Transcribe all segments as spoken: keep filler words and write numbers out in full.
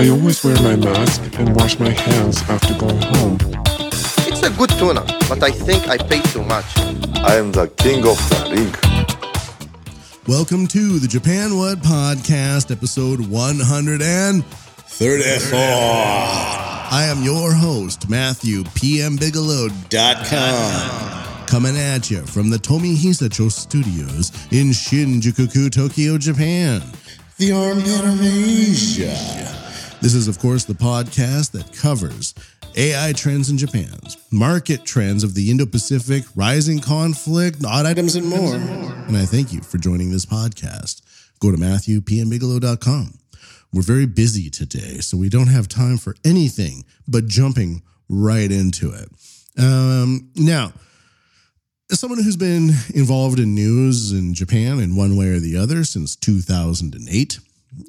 I always wear my mask and wash my hands after going home. It's a good tuna, but I think I pay too much. I am the king of the ring. Welcome to the Japan What Podcast, episode one hundred thirty-four. I am your host, matthew p m bigelow dot com. Coming at you from the Tomihisacho Studios in Shinjuku, Tokyo, Japan. The Armpit of Asia. This is, of course, the podcast that covers A I trends in Japan, market trends of the Indo-Pacific, rising conflict, odd items, and more. And I thank you for joining this podcast. Go to matthew p m bigelow dot com. We're very busy today, so we don't have time for anything but jumping right into it. Um, now... As someone who's been involved in news in Japan in one way or the other since two thousand eight,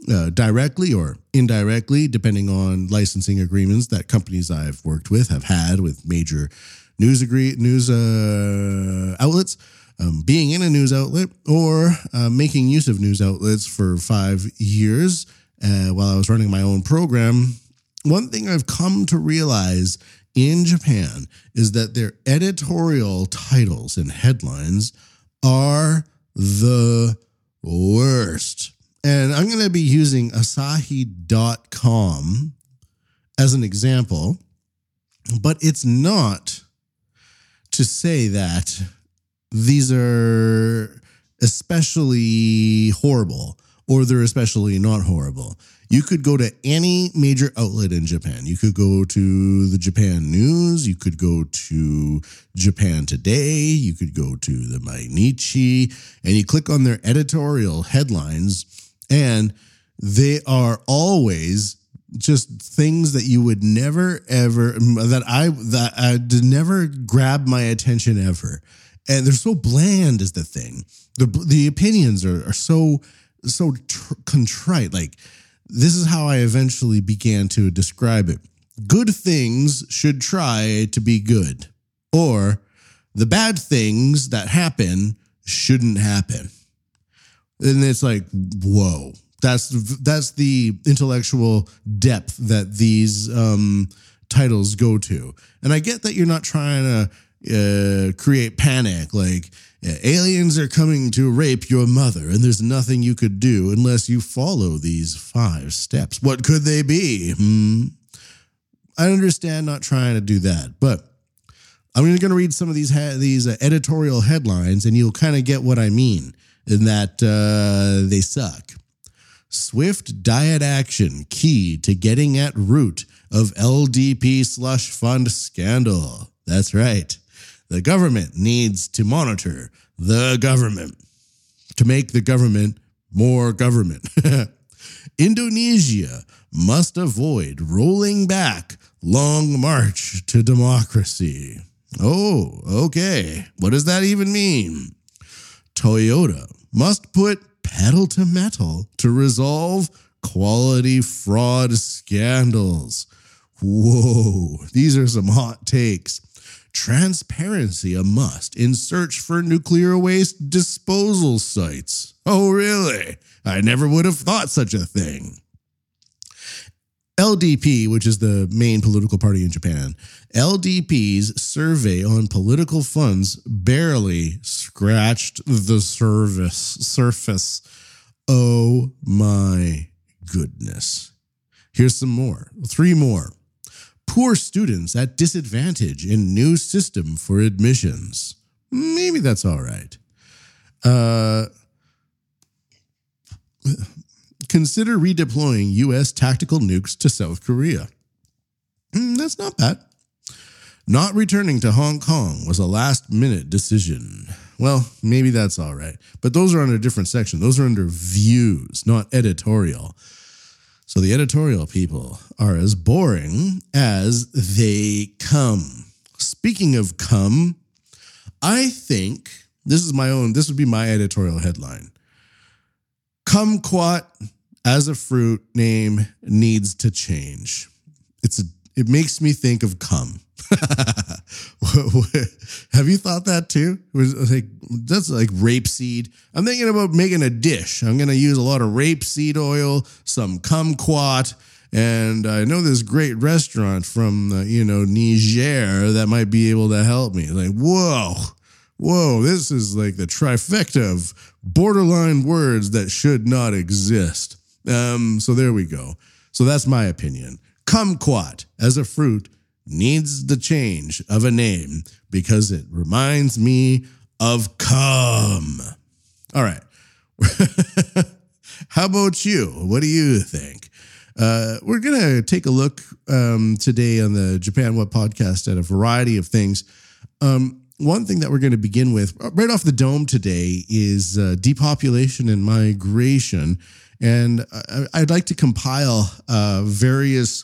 uh, directly or indirectly, depending on licensing agreements that companies I've worked with have had with major news agree- news uh, outlets, um, being in a news outlet or uh, making use of news outlets for five years uh, while I was running my own program, one thing I've come to realize in Japan is that their editorial titles and headlines are the worst. And I'm going to be using Asahi dot com as an example, but it's not to say that these are especially horrible or they're especially not horrible. You could go to any major outlet in Japan. You could go to the Japan News. You could go to Japan Today. You could go to the Mainichi. And you click on their editorial headlines, and they are always just things that you would never, ever, that I that I did never grab my attention ever. And they're so bland is the thing. The, the opinions are, are so, so tr- contrite, like, this is how I eventually began to describe it. Good things should try to be good, or the bad things that happen shouldn't happen. And it's like, whoa, that's that's the intellectual depth that these um, titles go to. And I get that you're not trying to uh, create panic, like, yeah, aliens are coming to rape your mother, and there's nothing you could do unless you follow these five steps. What could they be? Hmm. I understand not trying to do that, but I'm going to read some of these ha- these uh, editorial headlines, and you'll kind of get what I mean in that uh, they suck. Swift diet action key to getting at root of L D P slush fund scandal. That's right. The government needs to monitor the government to make the government more government. Indonesia must avoid rolling back long march to democracy. Oh, okay. What does that even mean? Toyota must put pedal to metal to resolve quality fraud scandals. Whoa, these are some hot takes. Transparency a must in search for nuclear waste disposal sites. Oh, really? I never would have thought such a thing. L D P, which is the main political party in Japan, L D P's survey on political funds barely scratched the surface. surface. Oh, my goodness. Here's some more. Three more. Poor students at disadvantage in new system for admissions. Maybe that's all right. Uh, consider redeploying U S tactical nukes to South Korea. Mm, that's not bad. Not returning to Hong Kong was a last-minute decision. Well, maybe that's all right. But those are under a different section. Those are under views, not editorial. So the editorial people are as boring as they come. Speaking of come, I think this is my own, this would be my editorial headline. Kumquat as a fruit name needs to change. It's a, it makes me think of cum. Have you thought that too? Like, that's like rapeseed. I'm thinking about making a dish. I'm going to use a lot of rapeseed oil, some kumquat, And I know this great restaurant from, uh, you know, Niger that might be able to help me. Like, whoa, whoa, this is like the trifecta of borderline words that should not exist. Um, so there we go. So that's my opinion. Kumquat as a fruit needs the change of a name because it reminds me of cum. All right. How about you? What do you think? Uh, we're going to take a look um, today on the Japan What podcast at a variety of things. Um, one thing that we're going to begin with right off the dome today is uh, depopulation and migration. And I, I'd like to compile uh, various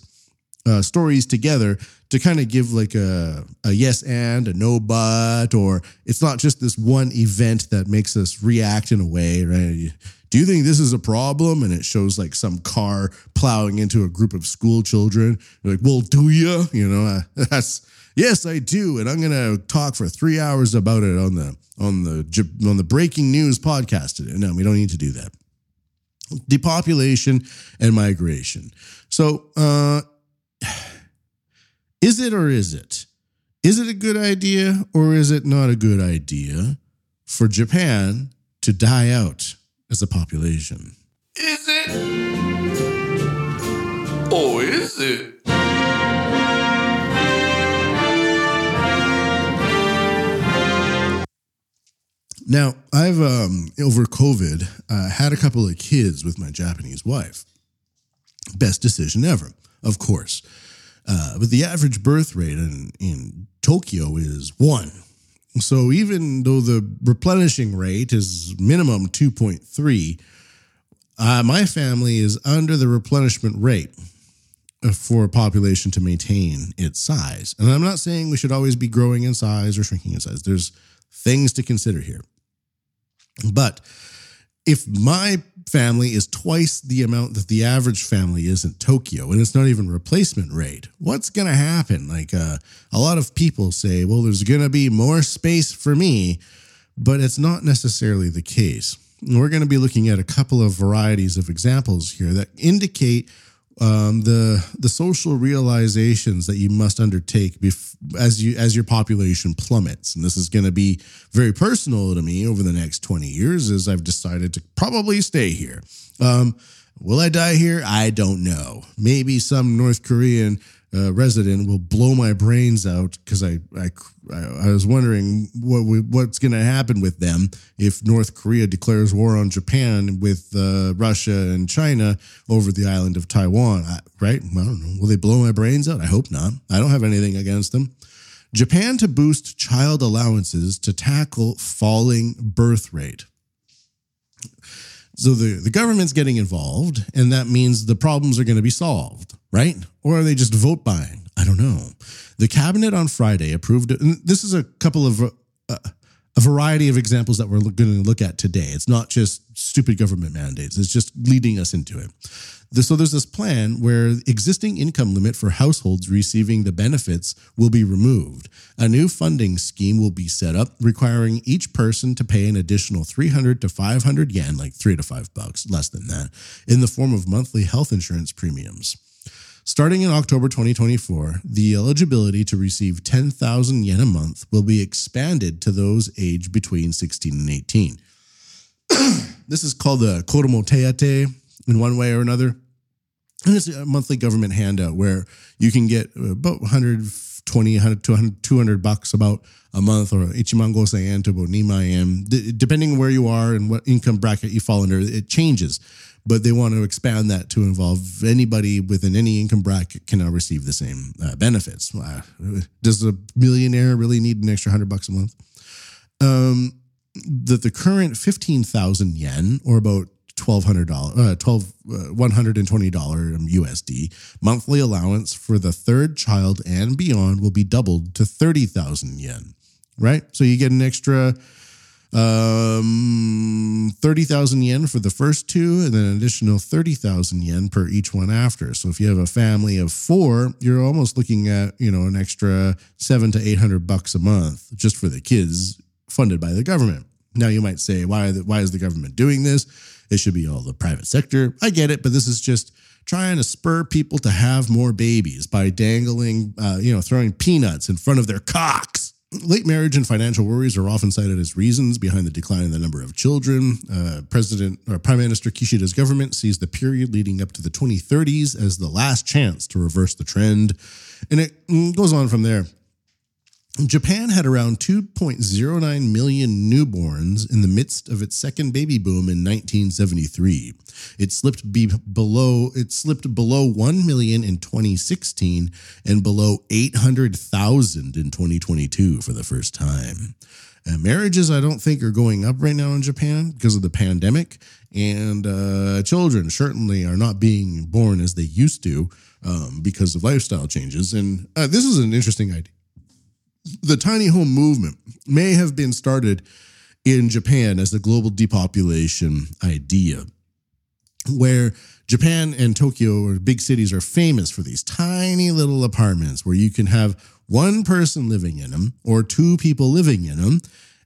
uh, stories together to kind of give like a, a yes and, a no but, or it's not just this one event that makes us react in a way, right? Do you think this is a problem? And it shows like some car plowing into a group of school children. You're like, well, do you? You know, uh, that's yes, I do, and I'm gonna talk for three hours about it on the on the on the breaking news podcast today. No, we don't need to do that. Depopulation and migration. So, uh, is it or is it? Is it a good idea or is it not a good idea for Japan to die out as a population? Is it? Or is it? Now, I've, um, over COVID, uh, had a couple of kids with my Japanese wife. Best decision ever, of course. Uh, but the average birth rate in, in Tokyo is one. So even though the replenishing rate is minimum two point three, uh, my family is under the replenishment rate for a population to maintain its size. And I'm not saying we should always be growing in size or shrinking in size. There's things to consider here. But if my family is twice the amount that the average family is in Tokyo, and it's not even replacement rate, what's going to happen? Like uh, a lot of people say, well, there's going to be more space for me, but it's not necessarily the case. And we're going to be looking at a couple of varieties of examples here that indicate um, the the social realizations that you must undertake bef- as you as your population plummets. And this is going to be very personal to me over the next twenty years as I've decided to probably stay here. Um, will I die here? I don't know. Maybe some North Korean uh, resident will blow my brains out because I, I, I was wondering what we, what's going to happen with them if North Korea declares war on Japan with uh, Russia and China over the island of Taiwan, I, right? I don't know. Will they blow my brains out? I hope not. I don't have anything against them. Japan to boost child allowances to tackle falling birth rate. So the, the government's getting involved, and that means the problems are going to be solved, right? Or are they just vote buying? I don't know. The cabinet on Friday approved, and this is a couple of, uh, a variety of examples that we're going to look at today. It's not just stupid government mandates. It's just leading us into it. So there's this plan where existing income limit for households receiving the benefits will be removed. A new funding scheme will be set up requiring each person to pay an additional three hundred to five hundred yen, like three to five bucks, less than that, in the form of monthly health insurance premiums. Starting in October twenty twenty-four, the eligibility to receive ten thousand yen a month will be expanded to those aged between sixteen and eighteen. This is called the Kodomo Teyatei in one way or another. And it's a monthly government handout where you can get about one hundred twenty, one hundred, two hundred bucks about a month, or ichiman gosen yen to about niman yen. Depending on where you are and what income bracket you fall under, it changes. But they want to expand that to involve anybody within any income bracket can now receive the same uh, benefits. Wow. Does a millionaire really need an extra hundred bucks a month? Um, that the current fifteen thousand yen, or about twelve hundred dollars, uh, twelve, uh, one hundred twenty dollars U S D monthly allowance for the third child and beyond will be doubled to thirty thousand yen, right? So you get an extra Um, thirty thousand yen for the first two, and then an additional thirty thousand yen per each one after. So if you have a family of four, you're almost looking at, you know, an extra seven to eight hundred bucks a month just for the kids funded by the government. Now you might say, why, why is the government doing this? It should be all the private sector. I get it, but this is just trying to spur people to have more babies by dangling, uh, you know, throwing peanuts in front of their cocks. Late marriage and financial worries are often cited as reasons behind the decline in the number of children. Uh, President or Prime Minister Kishida's government sees the period leading up to the twenty thirties as the last chance to reverse the trend. And it goes on from there. Japan had around two point zero nine million newborns in the midst of its second baby boom in nineteen seventy-three. It slipped be below it slipped below one million in twenty sixteen and below eight hundred thousand in twenty twenty-two for the first time. Uh, marriages, I don't think, are going up right now in Japan because of the pandemic, and uh, children certainly are not being born as they used to um, because of lifestyle changes. And uh, this is an interesting idea. The tiny home movement may have been started in Japan as the global depopulation idea, where Japan and Tokyo or big cities are famous for these tiny little apartments where you can have one person living in them or two people living in them,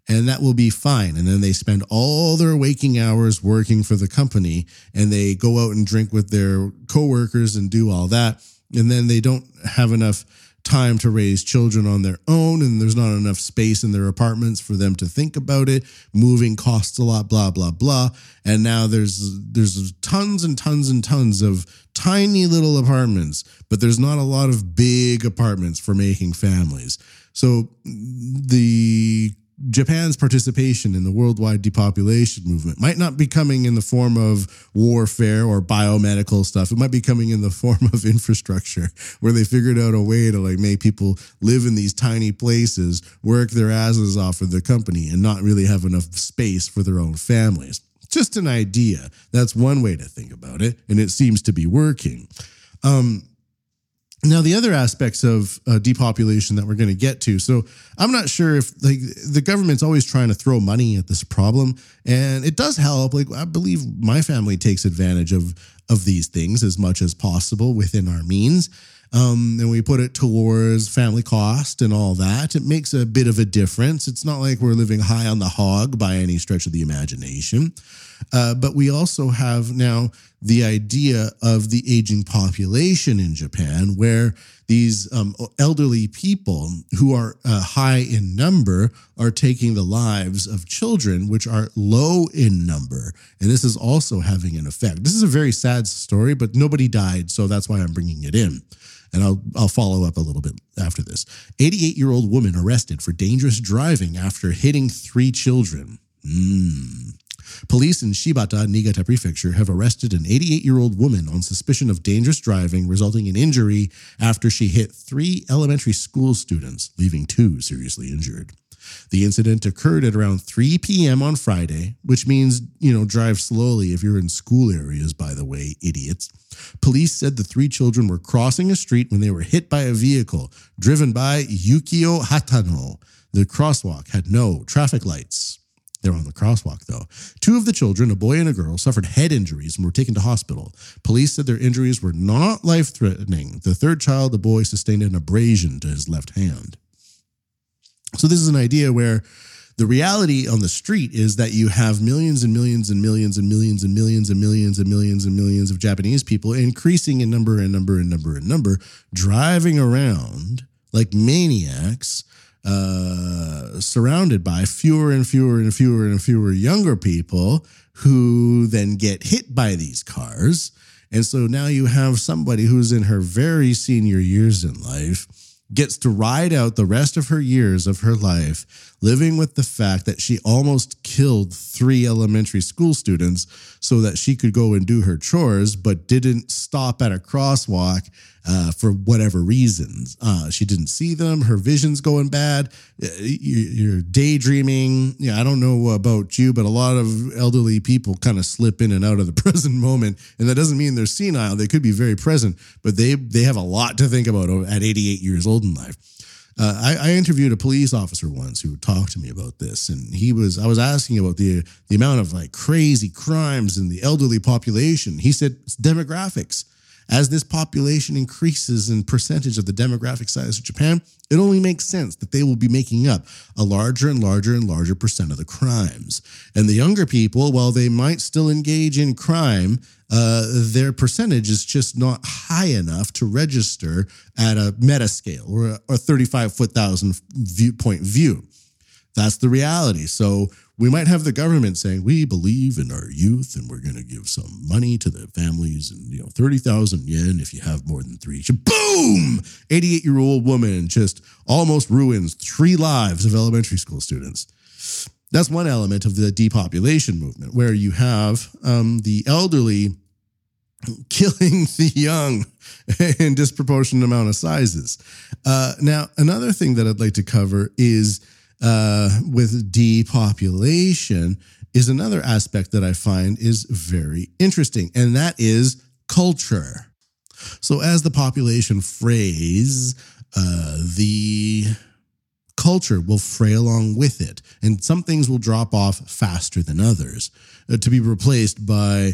and that will be fine. And then they spend all their waking hours working for the company, and they go out and drink with their coworkers and do all that. And then they don't have enough time to raise children on their own, and there's not enough space in their apartments for them to think about it. Moving costs a lot, blah, blah, blah. And now there's there's tons and tons and tons of tiny little apartments, but there's not a lot of big apartments for making families. So the Japan's participation in the worldwide depopulation movement might not be coming in the form of warfare or biomedical stuff. It might be coming in the form of infrastructure, where they figured out a way to like make people live in these tiny places, work their asses off for the company, and not really have enough space for their own families. Just an idea. That's one way to think about it, and it seems to be working. Um, Now, the other aspects of uh, depopulation that we're going to get to. So I'm not sure if like the government's always trying to throw money at this problem, and it does help. Like, I believe my family takes advantage of of these things as much as possible within our means. Um, and we put it towards family cost and all that. It makes a bit of a difference. It's not like we're living high on the hog by any stretch of the imagination. Uh, but we also have now the idea of the aging population in Japan, where these um, elderly people who are uh, high in number are taking the lives of children, which are low in number. And this is also having an effect. This is a very sad story, but nobody died, so that's why I'm bringing it in. And I'll I'll follow up a little bit after this. eighty-eight-year-old woman arrested for dangerous driving after hitting three children. Mmm. Police in Shibata, Niigata Prefecture, have arrested an eighty-eight-year-old woman on suspicion of dangerous driving, resulting in injury after she hit three elementary school students, leaving two seriously injured. The incident occurred at around three p.m. on Friday, which means, you know, drive slowly if you're in school areas, by the way, idiots. Police said the three children were crossing a street when they were hit by a vehicle driven by Yukio Hatano. The crosswalk had no traffic lights. They're on the crosswalk, though. Two of the children, a boy and a girl, suffered head injuries and were taken to hospital. Police said their injuries were not life-threatening. The third child, a boy, sustained an abrasion to his left hand. So this is an idea where the reality on the street is that you have millions and millions and millions and millions and millions and millions and millions and millions of Japanese people increasing in number and number and number and number, driving around like maniacs, Uh, surrounded by fewer and fewer and fewer and fewer younger people who then get hit by these cars. And so now you have somebody who's in her very senior years in life gets to ride out the rest of her years of her life living with the fact that she almost killed three elementary school students so that she could go and do her chores, but didn't stop at a crosswalk uh, for whatever reasons. Uh, she didn't see them. Her vision's going bad. You're daydreaming. Yeah, I don't know about you, but a lot of elderly people kind of slip in and out of the present moment, and that doesn't mean they're senile. They could be very present, but they, they have a lot to think about at eighty-eight years old in life. Uh, I, I interviewed a police officer once who talked to me about this, and he was I was asking about the the amount of like crazy crimes in the elderly population. He said it's demographics. As this population increases in percentage of the demographic size of Japan, it only makes sense that they will be making up a larger and larger and larger percent of the crimes. And the younger people, while they might still engage in crime, uh, their percentage is just not high enough to register at a meta scale or a thirty-five foot thousand viewpoint view. That's the reality. So we might have the government saying, we believe in our youth and we're going to give some money to the families and, you know, thirty thousand yen if you have more than three. Boom! eighty-eight-year-old woman just almost ruins three lives of elementary school students. That's one element of the depopulation movement, where you have um, the elderly killing the young in disproportionate amount of sizes. Uh, now, another thing that I'd like to cover is Uh, with depopulation is another aspect that I find is very interesting, and that is culture. So as the population frays, uh, the culture will fray along with it, and some things will drop off faster than others uh, to be replaced by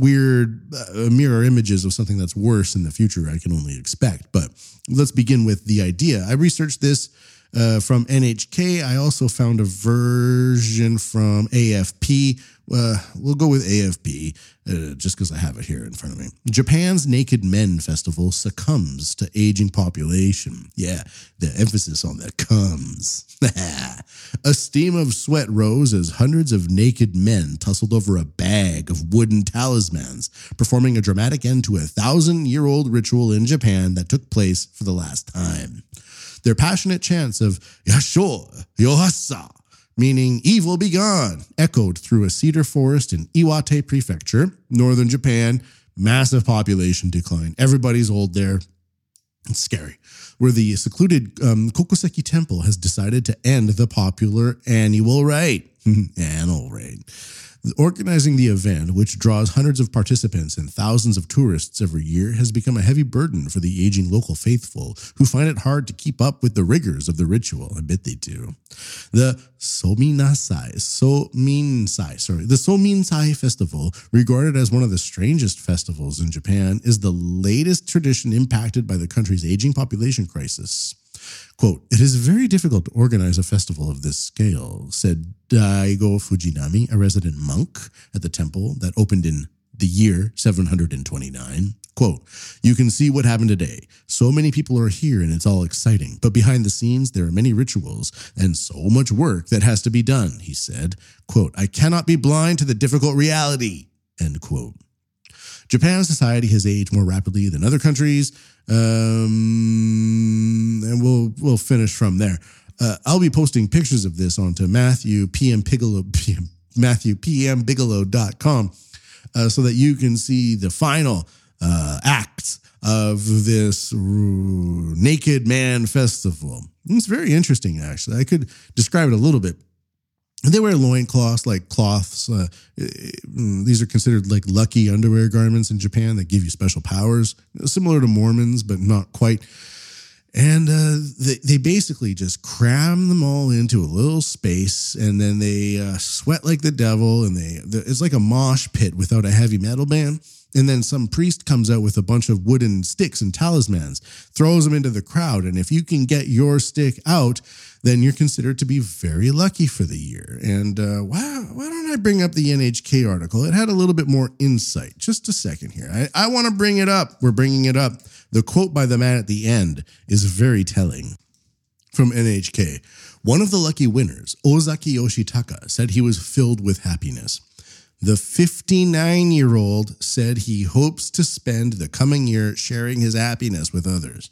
weird uh, mirror images of something that's worse in the future, I can only expect. But let's begin with the idea. I researched this Uh, from N H K. I also found a version from A F P. Uh, we'll go with A F P uh, just because I have it here in front of me. Japan's Naked Men Festival succumbs to aging population. Yeah, the emphasis on the comes. A steam of sweat rose as hundreds of naked men tussled over a bag of wooden talismans, performing a dramatic end to a thousand-year-old ritual in Japan that took place for the last time. Their passionate chants of Yasho, Yohasa, meaning evil be gone, echoed through a cedar forest in Iwate Prefecture, northern Japan. Massive population decline. Everybody's old there. It's scary. Where the secluded um, Kokoseki Temple has decided to end the popular annual rite. annual rite. Organizing the event, which draws hundreds of participants and thousands of tourists every year, has become a heavy burden for the aging local faithful, who find it hard to keep up with the rigors of the ritual. I bet they do. The Sominsai, Sominsai, sorry, the Sominsai Festival, regarded as one of the strangest festivals in Japan, is the latest tradition impacted by the country's aging population crisis. Quote, it is very difficult to organize a festival of this scale, said Daigo Fujinami, a resident monk at the temple that opened in the year seven hundred twenty-nine. Quote, you can see what happened today. So many people are here and it's all exciting, but behind the scenes there are many rituals and so much work that has to be done, he said. Quote, I cannot be blind to the difficult reality, end quote. Japan's society has aged more rapidly than other countries. Um, and we'll we'll finish from there. Uh, I'll be posting pictures of this onto matthew p m bigelow dot com uh, so that you can see the final uh, acts of this Naked Man Festival. It's very interesting, actually. I could describe it a little bit. They wear loincloths, like cloths. Uh, these are considered like lucky underwear garments in Japan that give you special powers, similar to Mormons, but not quite. And uh, they, they basically just cram them all into a little space, and then they uh, sweat like the devil, and they it's like a mosh pit without a heavy metal band. And then some priest comes out with a bunch of wooden sticks and talismans, throws them into the crowd. And if you can get your stick out, then you're considered to be very lucky for the year. And uh, wow, why don't I bring up the N H K article? It had a little bit more insight. Just a second here. I, I want to bring it up. We're bringing it up. The quote by the man at the end is very telling. From N H K, one of the lucky winners, Ozaki Yoshitaka, said he was filled with happiness. The fifty-nine-year-old said he hopes to spend the coming year sharing his happiness with others.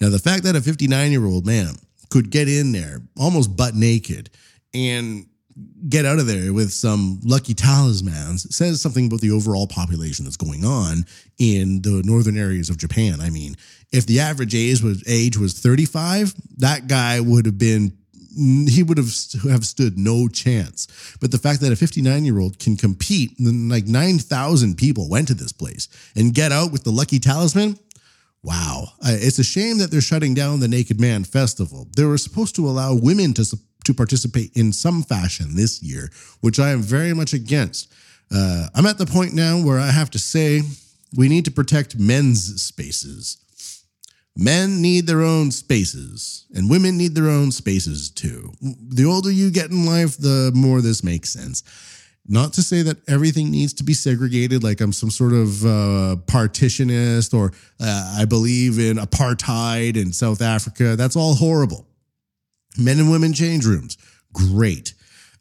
Now, the fact that a fifty-nine-year-old man could get in there almost butt naked and get out of there with some lucky talismans says something about the overall population that's going on in the northern areas of Japan. I mean, if the average age was age was thirty-five, that guy would have been he would have have stood no chance. But the fact that a fifty-nine-year-old can compete, like nine thousand people went to this place, and get out with the lucky talisman, wow. It's a shame that they're shutting down the Naked Man Festival. They were supposed to allow women to, to participate in some fashion this year, which I am very much against. Uh, I'm at the point now where I have to say We need to protect men's spaces. Men need their own spaces, and women need their own spaces too. The older you get in life, the more this makes sense. Not to say that everything needs to be segregated, like I'm some sort of uh, partitionist or uh, I believe in apartheid in South Africa. That's all horrible. Men and women change rooms. Great.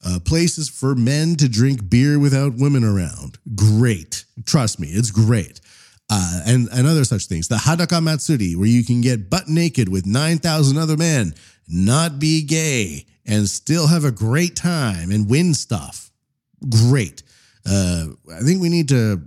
Uh, places for men to drink beer without women around. Great. Trust me, it's great. Uh, and, and other such things. The Hadaka Matsuri, where you can get butt naked with nine thousand other men, not be gay, and still have a great time and win stuff. Great. Uh, I think we need to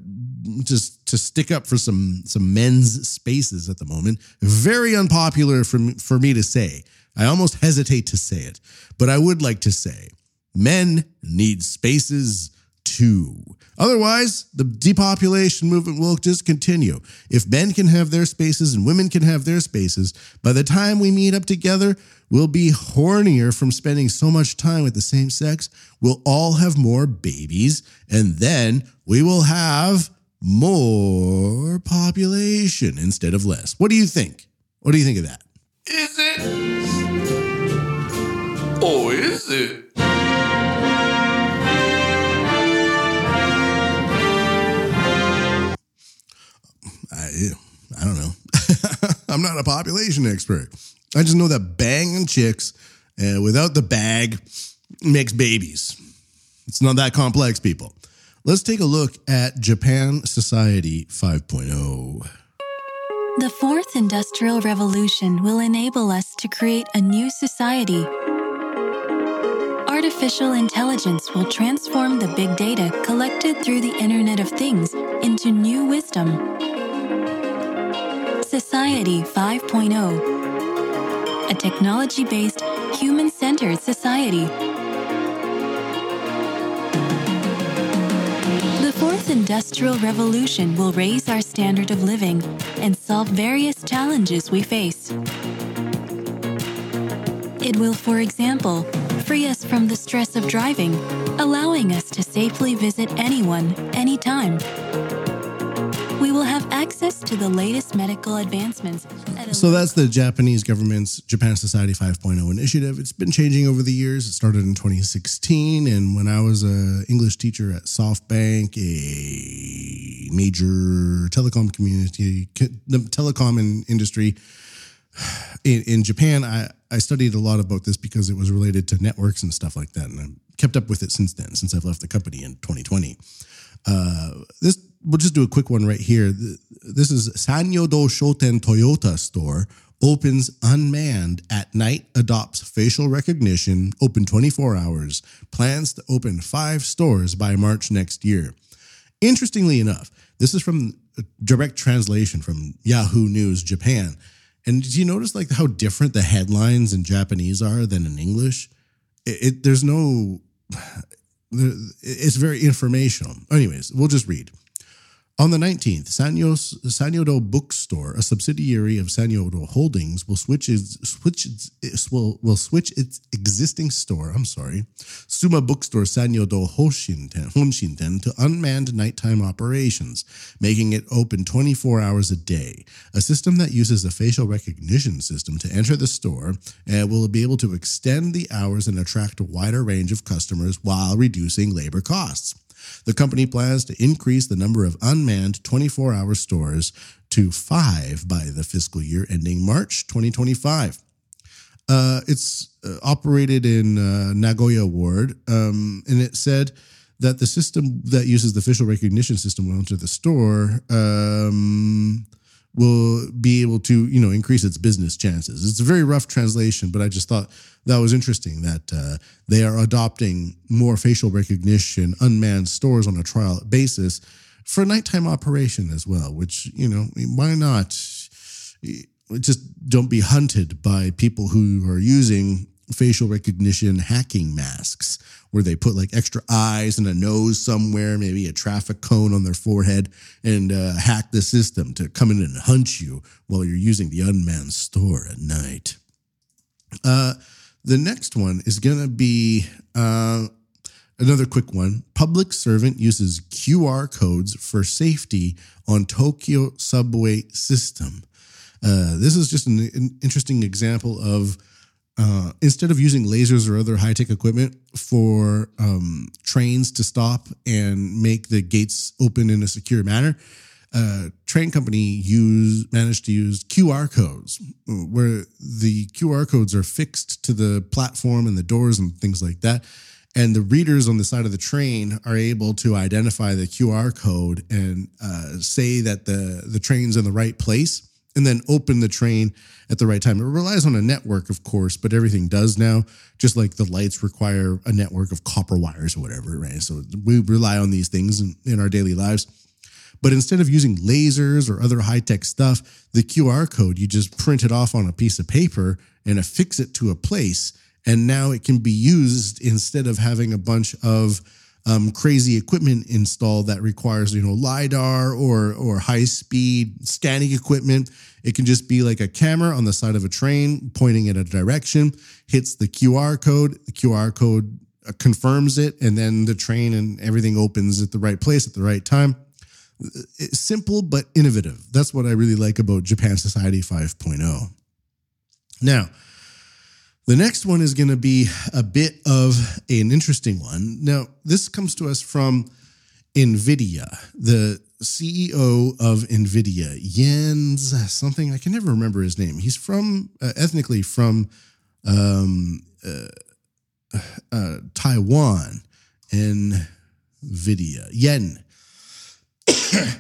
just to stick up for some some men's spaces at the moment. Very unpopular for me, for me to say. I almost hesitate to say it, but I would like to say men need spaces too. Otherwise, the depopulation movement will just continue. If men can have their spaces and women can have their spaces, by the time we meet up together, we'll be hornier from spending so much time with the same sex. We'll all have more babies, and then we will have more population instead of less. What do you think? What do you think of that? Is it? Or is it? I don't know. I'm not a population expert. I just know that banging chicks uh, without the bag makes babies. It's not that complex, people. Let's take a look at Japan Society five point oh. The fourth industrial revolution will enable us to create a new society. Artificial intelligence will transform the big data collected through the Internet of Things into new wisdom. Society five point oh, a technology-based, human-centered society. The fourth industrial revolution will raise our standard of living and solve various challenges we face. It will, for example, free us from the stress of driving, allowing us to safely visit anyone, anytime. We will have access to the latest medical advancements. So that's the Japanese government's Japan Society five point oh initiative. It's been changing over the years. It started in twenty sixteen, and when I was an English teacher at SoftBank, a major telecom community, telecom and industry in, in Japan, I, I studied a lot about this because it was related to networks and stuff like that, and I kept up with it since then, since I've left the company in twenty twenty. Uh, this We'll just do a quick one right here. This is Sanyodo Hoshinten Toyota store opens unmanned at night, adopts facial recognition, open twenty-four hours, plans to open five stores by March next year. Interestingly enough, this is from a direct translation from Yahoo News Japan. And did you notice like how different the headlines in Japanese are than in English? It, it there's no, it's very informational. Anyways, we'll just read. On the nineteenth, Sanyodo Bookstore, a subsidiary of Sanyodo Holdings, will switch its, switch its, will, will switch its existing store, I'm sorry, Suma Bookstore Sanyodo Hoshinten, Hoshinten to unmanned nighttime operations, making it open twenty-four hours a day. A system that uses a facial recognition system to enter the store and will be able to extend the hours and attract a wider range of customers while reducing labor costs. The company plans to increase the number of unmanned twenty-four hour stores to five by the fiscal year ending March twenty twenty-five. Uh, it's uh, operated in uh, Nagoya Ward, um, and it said that the system that uses the facial recognition system will enter the store um, will be able to, you know, increase its business chances. It's a very rough translation, but I just thought that was interesting that uh, they are adopting more facial recognition, unmanned stores on a trial basis for nighttime operation as well, which, you know, why not? Just don't be hunted by people who are using facial recognition hacking masks where they put like extra eyes and a nose somewhere, maybe a traffic cone on their forehead, and uh, hack the system to come in and hunt you while you're using the unmanned store at night. Uh, the next one is going to be uh, Another quick one. Public servant uses Q R codes for safety on Tokyo subway system. Uh, this is just an, an interesting example of uh, instead of using lasers or other high-tech equipment for um, trains to stop and make the gates open in a secure manner, uh, train company use managed to use Q R codes where the Q R codes are fixed to the platform and the doors and things like that. And the readers on the side of the train are able to identify the Q R code and uh, say that the, the train's in the right place and then open the train at the right time. It relies on a network, of course, but everything does now, just like the lights require a network of copper wires or whatever, right? So we rely on these things in, in our daily lives. But instead of using lasers or other high-tech stuff, the Q R code, you just print it off on a piece of paper and affix it to a place. And now it can be used instead of having a bunch of um, crazy equipment installed that requires, you know, LiDAR or or high-speed scanning equipment. It can just be like a camera on the side of a train pointing in a direction, hits the Q R code, the Q R code confirms it, and then the train and everything opens at the right place at the right time. It's simple but innovative. That's what I really like about Japan Society five point oh. Now, the next one is going to be a bit of an interesting one. Now, this comes to us from NVIDIA, the C E O of NVIDIA, Jens something. I can never remember his name. He's from uh, ethnically from um, uh, uh, Taiwan. NVIDIA. Yen.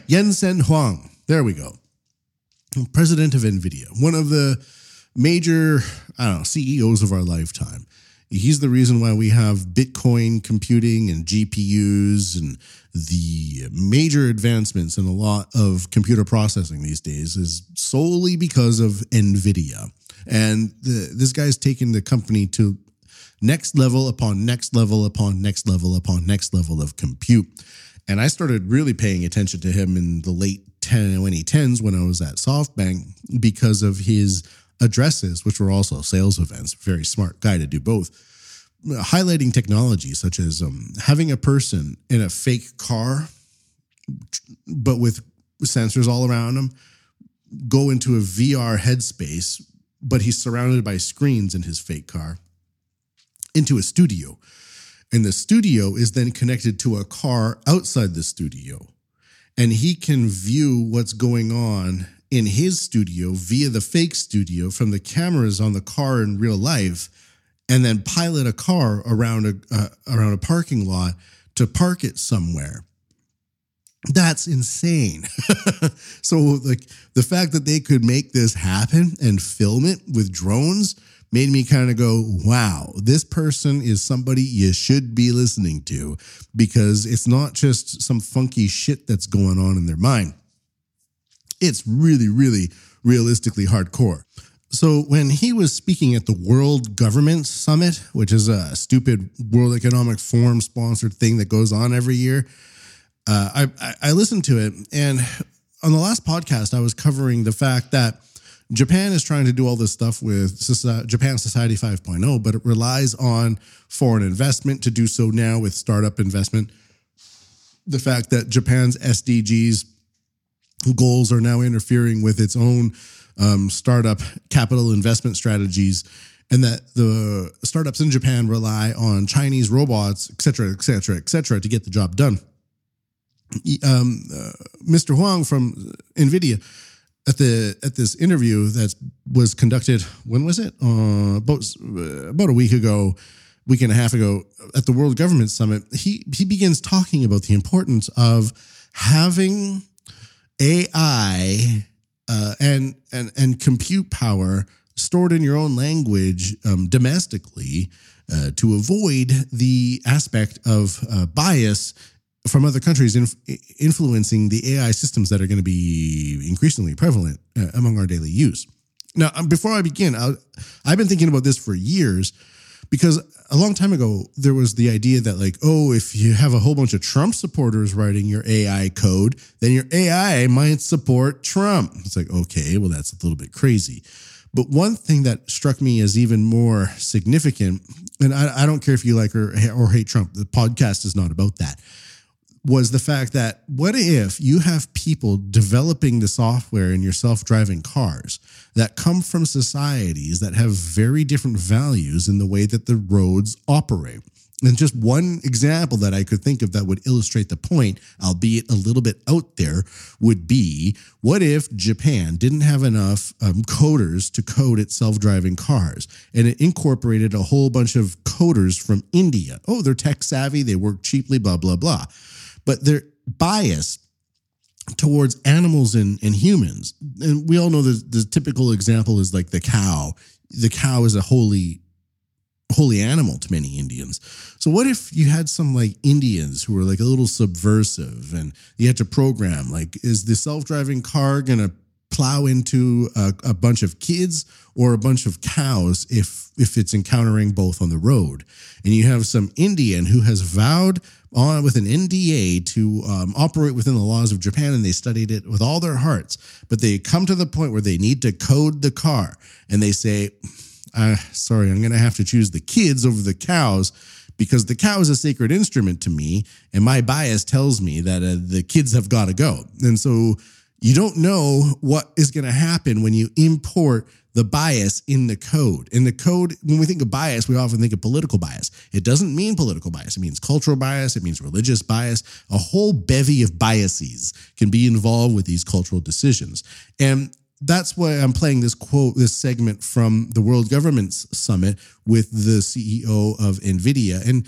Jensen Huang. There we go. President of NVIDIA. One of the major, I don't know, C E Os of our lifetime. He's the reason why we have Bitcoin computing and G P Us and the major advancements in a lot of computer processing these days is solely because of NVIDIA. And the, this guy's taken the company to next level upon next level upon next level upon next level of compute. And I started really paying attention to him in the late twenty tens when I was at SoftBank because of his addresses, which were also sales events. Very smart guy to do both. Highlighting technology, such as um, having a person in a fake car, but with sensors all around him, go into a V R headspace, but he's surrounded by screens in his fake car, into a studio. And the studio is then connected to a car outside the studio. And he can view what's going on in his studio via the fake studio from the cameras on the car in real life, and then pilot a car around a uh, around a parking lot to park it somewhere. That's insane. So like the fact that they could make this happen and film it with drones made me kind of go, wow, this person is somebody you should be listening to, because it's not just some funky shit that's going on in their mind. It's really, really realistically hardcore. So when he was speaking at the World Government Summit, which is a stupid World Economic Forum sponsored thing that goes on every year, uh, I, I listened to it. And on the last podcast, I was covering the fact that Japan is trying to do all this stuff with Japan Society five point oh, but it relies on foreign investment to do so now with startup investment. The fact that Japan's S D Gs goals are now interfering with its own um, startup capital investment strategies, and that the startups in Japan rely on Chinese robots, et cetera, et cetera, et cetera, to get the job done. Um, uh, Mister Huang from NVIDIA at the at this interview that was conducted, when was it? Uh, about, about a week ago, week and a half ago, at the World Government Summit, he he begins talking about the importance of having A I uh, and and and compute power stored in your own language um, domestically uh, to avoid the aspect of uh, bias from other countries inf- influencing the A I systems that are going to be increasingly prevalent uh, among our daily use. Now, um, before I begin, I'll, I've been thinking about this for years, because a long time ago, there was the idea that like, oh, if you have a whole bunch of Trump supporters writing your A I code, then your A I might support Trump. It's like, okay, well, that's a little bit crazy. But one thing that struck me as even more significant, and I, I don't care if you like or, or hate Trump, the podcast is not about that, was the fact that what if you have people developing the software in your self-driving cars that come from societies that have very different values in the way that the roads operate? And just one example that I could think of that would illustrate the point, albeit a little bit out there, would be what if Japan didn't have enough um, coders to code its self-driving cars, and it incorporated a whole bunch of coders from India? Oh, they're tech savvy, they work cheaply, blah, blah, blah. But their bias towards animals and, and humans, and we all know the, the typical example is like the cow. The cow is a holy holy animal to many Indians. So what if you had some like Indians who were like a little subversive, and you had to program like, is the self-driving car going to plow into a, a bunch of kids or a bunch of cows if if it's encountering both on the road? And you have some Indian who has vowed on with an N D A to um, operate within the laws of Japan, and they studied it with all their hearts, but they come to the point where they need to code the car, and they say, uh, sorry, I'm going to have to choose the kids over the cows because the cow is a sacred instrument to me, and my bias tells me that uh, the kids have got to go. And so you don't know what is going to happen when you import the bias in the code. In the code, when we think of bias, we often think of political bias. It doesn't mean political bias. It means cultural bias. It means religious bias. A whole bevy of biases can be involved with these cultural decisions. And that's why I'm playing this quote, this segment from the World Government Summit with the C E O of NVIDIA. And,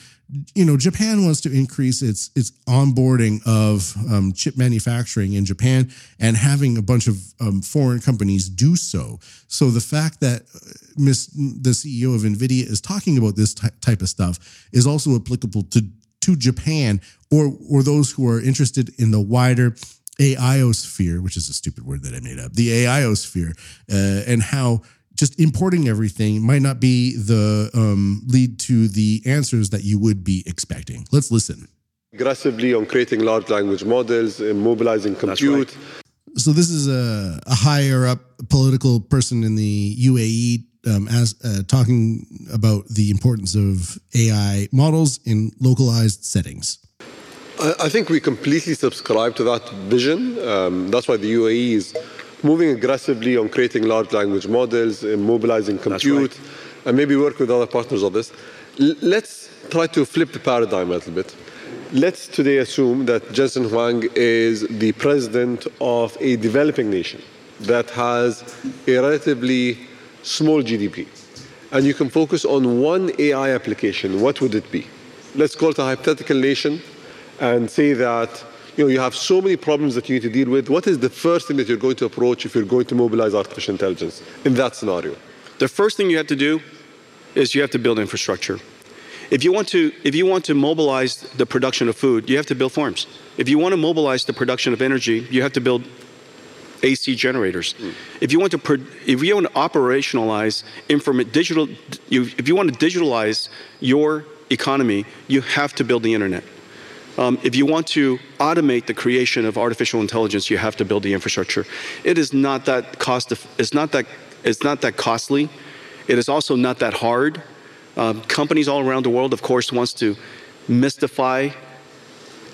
you know, Japan wants to increase its its onboarding of um, chip manufacturing in Japan, and having a bunch of um, foreign companies do so. So the fact that Miss the C E O of NVIDIA is talking about this ty- type of stuff is also applicable to to Japan, or or those who are interested in the wider AIosphere, which is a stupid word that I made up, the AIosphere, uh, and how just importing everything might not be the um, lead to the answers that you would be expecting. Let's listen. Aggressively on creating large language models and mobilizing compute. That's right. So this is a, a higher up political person in the U A E um, as uh, talking about the importance of A I models in localized settings. I think we completely subscribe to that vision. Um, that's why the U A E is moving aggressively on creating large language models and mobilizing compute, that's right, and maybe work with other partners on this. L- let's try to flip the paradigm a little bit. Let's today assume that Jensen Huang is the president of a developing nation that has a relatively small G D P, and you can focus on one A I application. What would it be? Let's call it a hypothetical nation, and say that, you know, you have so many problems that you need to deal with. What is the first thing that you're going to approach if you're going to mobilize artificial intelligence in that scenario? The first thing you have to do is you have to build infrastructure. If you want to, if you want to mobilize the production of food, you have to build farms. If you want to mobilize the production of energy, you have to build A C generators. Mm. If you want to, pro- if you want to operationalize inform- digital, you, if you want to digitalize your economy, you have to build the internet. Um, if you want to automate the creation of artificial intelligence, you have to build the infrastructure. It is not that cost. It's not that. It's not that costly. It is also not that hard. Um, companies all around the world, of course, wants to mystify,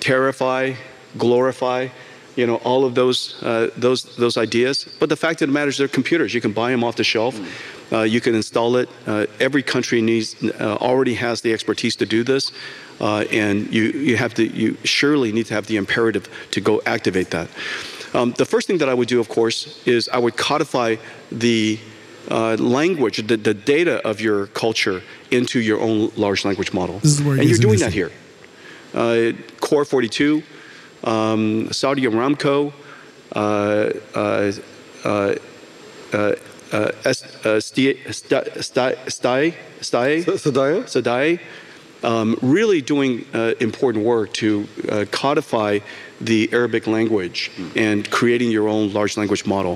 terrify, glorify, you know, all of those uh, those those ideas. But the fact that it matters, they're computers. You can buy them off the shelf. Mm. Uh, you can install it. Uh, every country needs uh, already has the expertise to do this, uh, and you you have to you surely need to have the imperative to go activate that. Um, the first thing that I would do, of course, is I would codify the uh, language, the, the data of your culture into your own large language model. This is where it and you're doing that here. Uh, Core forty-two, um, Saudi Aramco, uh, uh, uh, uh, Uh, Sadai um, really doing uh, important work to uh, codify the Arabic language mm. and creating your own large language model.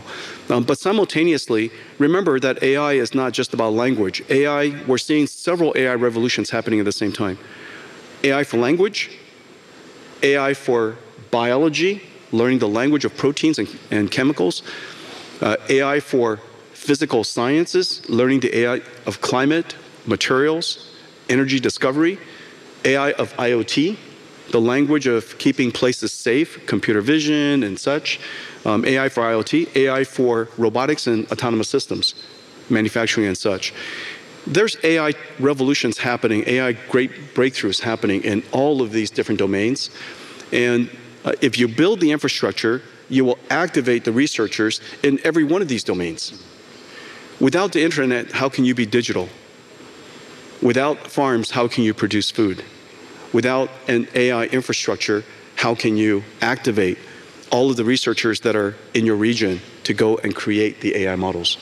Um, but simultaneously, remember that A I is not just about language. A I, we're seeing several A I revolutions happening at the same time. A I for language, A I for biology, learning the language of proteins and, and chemicals, uh, A I for physical sciences, learning the A I of climate, materials, energy discovery, A I of IoT, the language of keeping places safe, computer vision and such, um, A I for IoT, A I for robotics and autonomous systems, manufacturing and such. There's A I revolutions happening, A I great breakthroughs happening in all of these different domains. And uh, if you build the infrastructure, you will activate the researchers in every one of these domains. Without the internet, how can you be digital? Without farms, how can you produce food? Without an A I infrastructure, how can you activate all of the researchers that are in your region to go and create the A I models?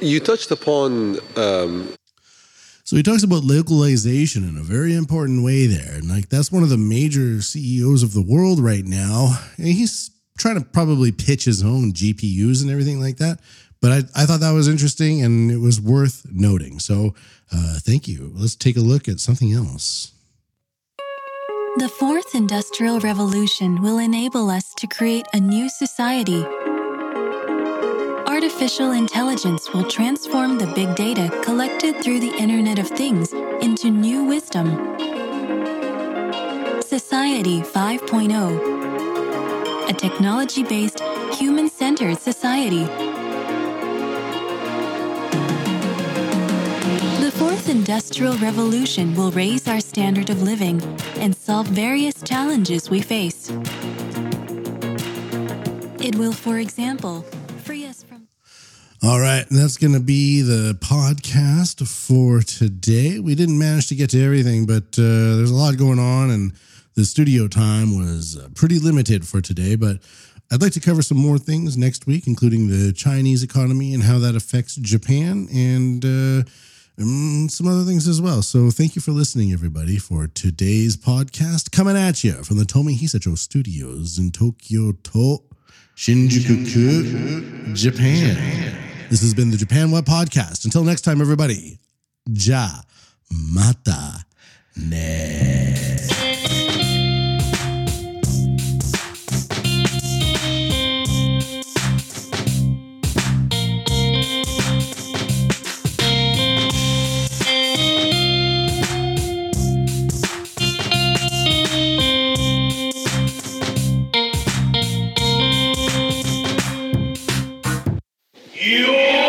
You touched upon... Um... So he talks about localization in a very important way there. And like that's one of the major C E Os of the world right now. And he's trying to probably pitch his own G P Us and everything like that. But I, I thought that was interesting and it was worth noting. So uh, thank you. Let's take a look at something else. The fourth industrial revolution will enable us to create a new society. Artificial intelligence will transform the big data collected through the Internet of Things into new wisdom. Society five point oh, a technology-based, human-centered society. The fourth industrial revolution will raise our standard of living and solve various challenges we face. It will, for example, all right, and that's going to be the podcast for today. We didn't manage to get to everything, but uh, there's a lot going on, and the studio time was pretty limited for today. But I'd like to cover some more things next week, including the Chinese economy and how that affects Japan, and uh, and some other things as well. So thank you for listening, everybody, for today's podcast. Coming at you from the Tomihisacho Studios in Tokyo to Shinjuku, Japan. This has been the Japan Web Podcast. Until next time, everybody. Ja, mata, ne. You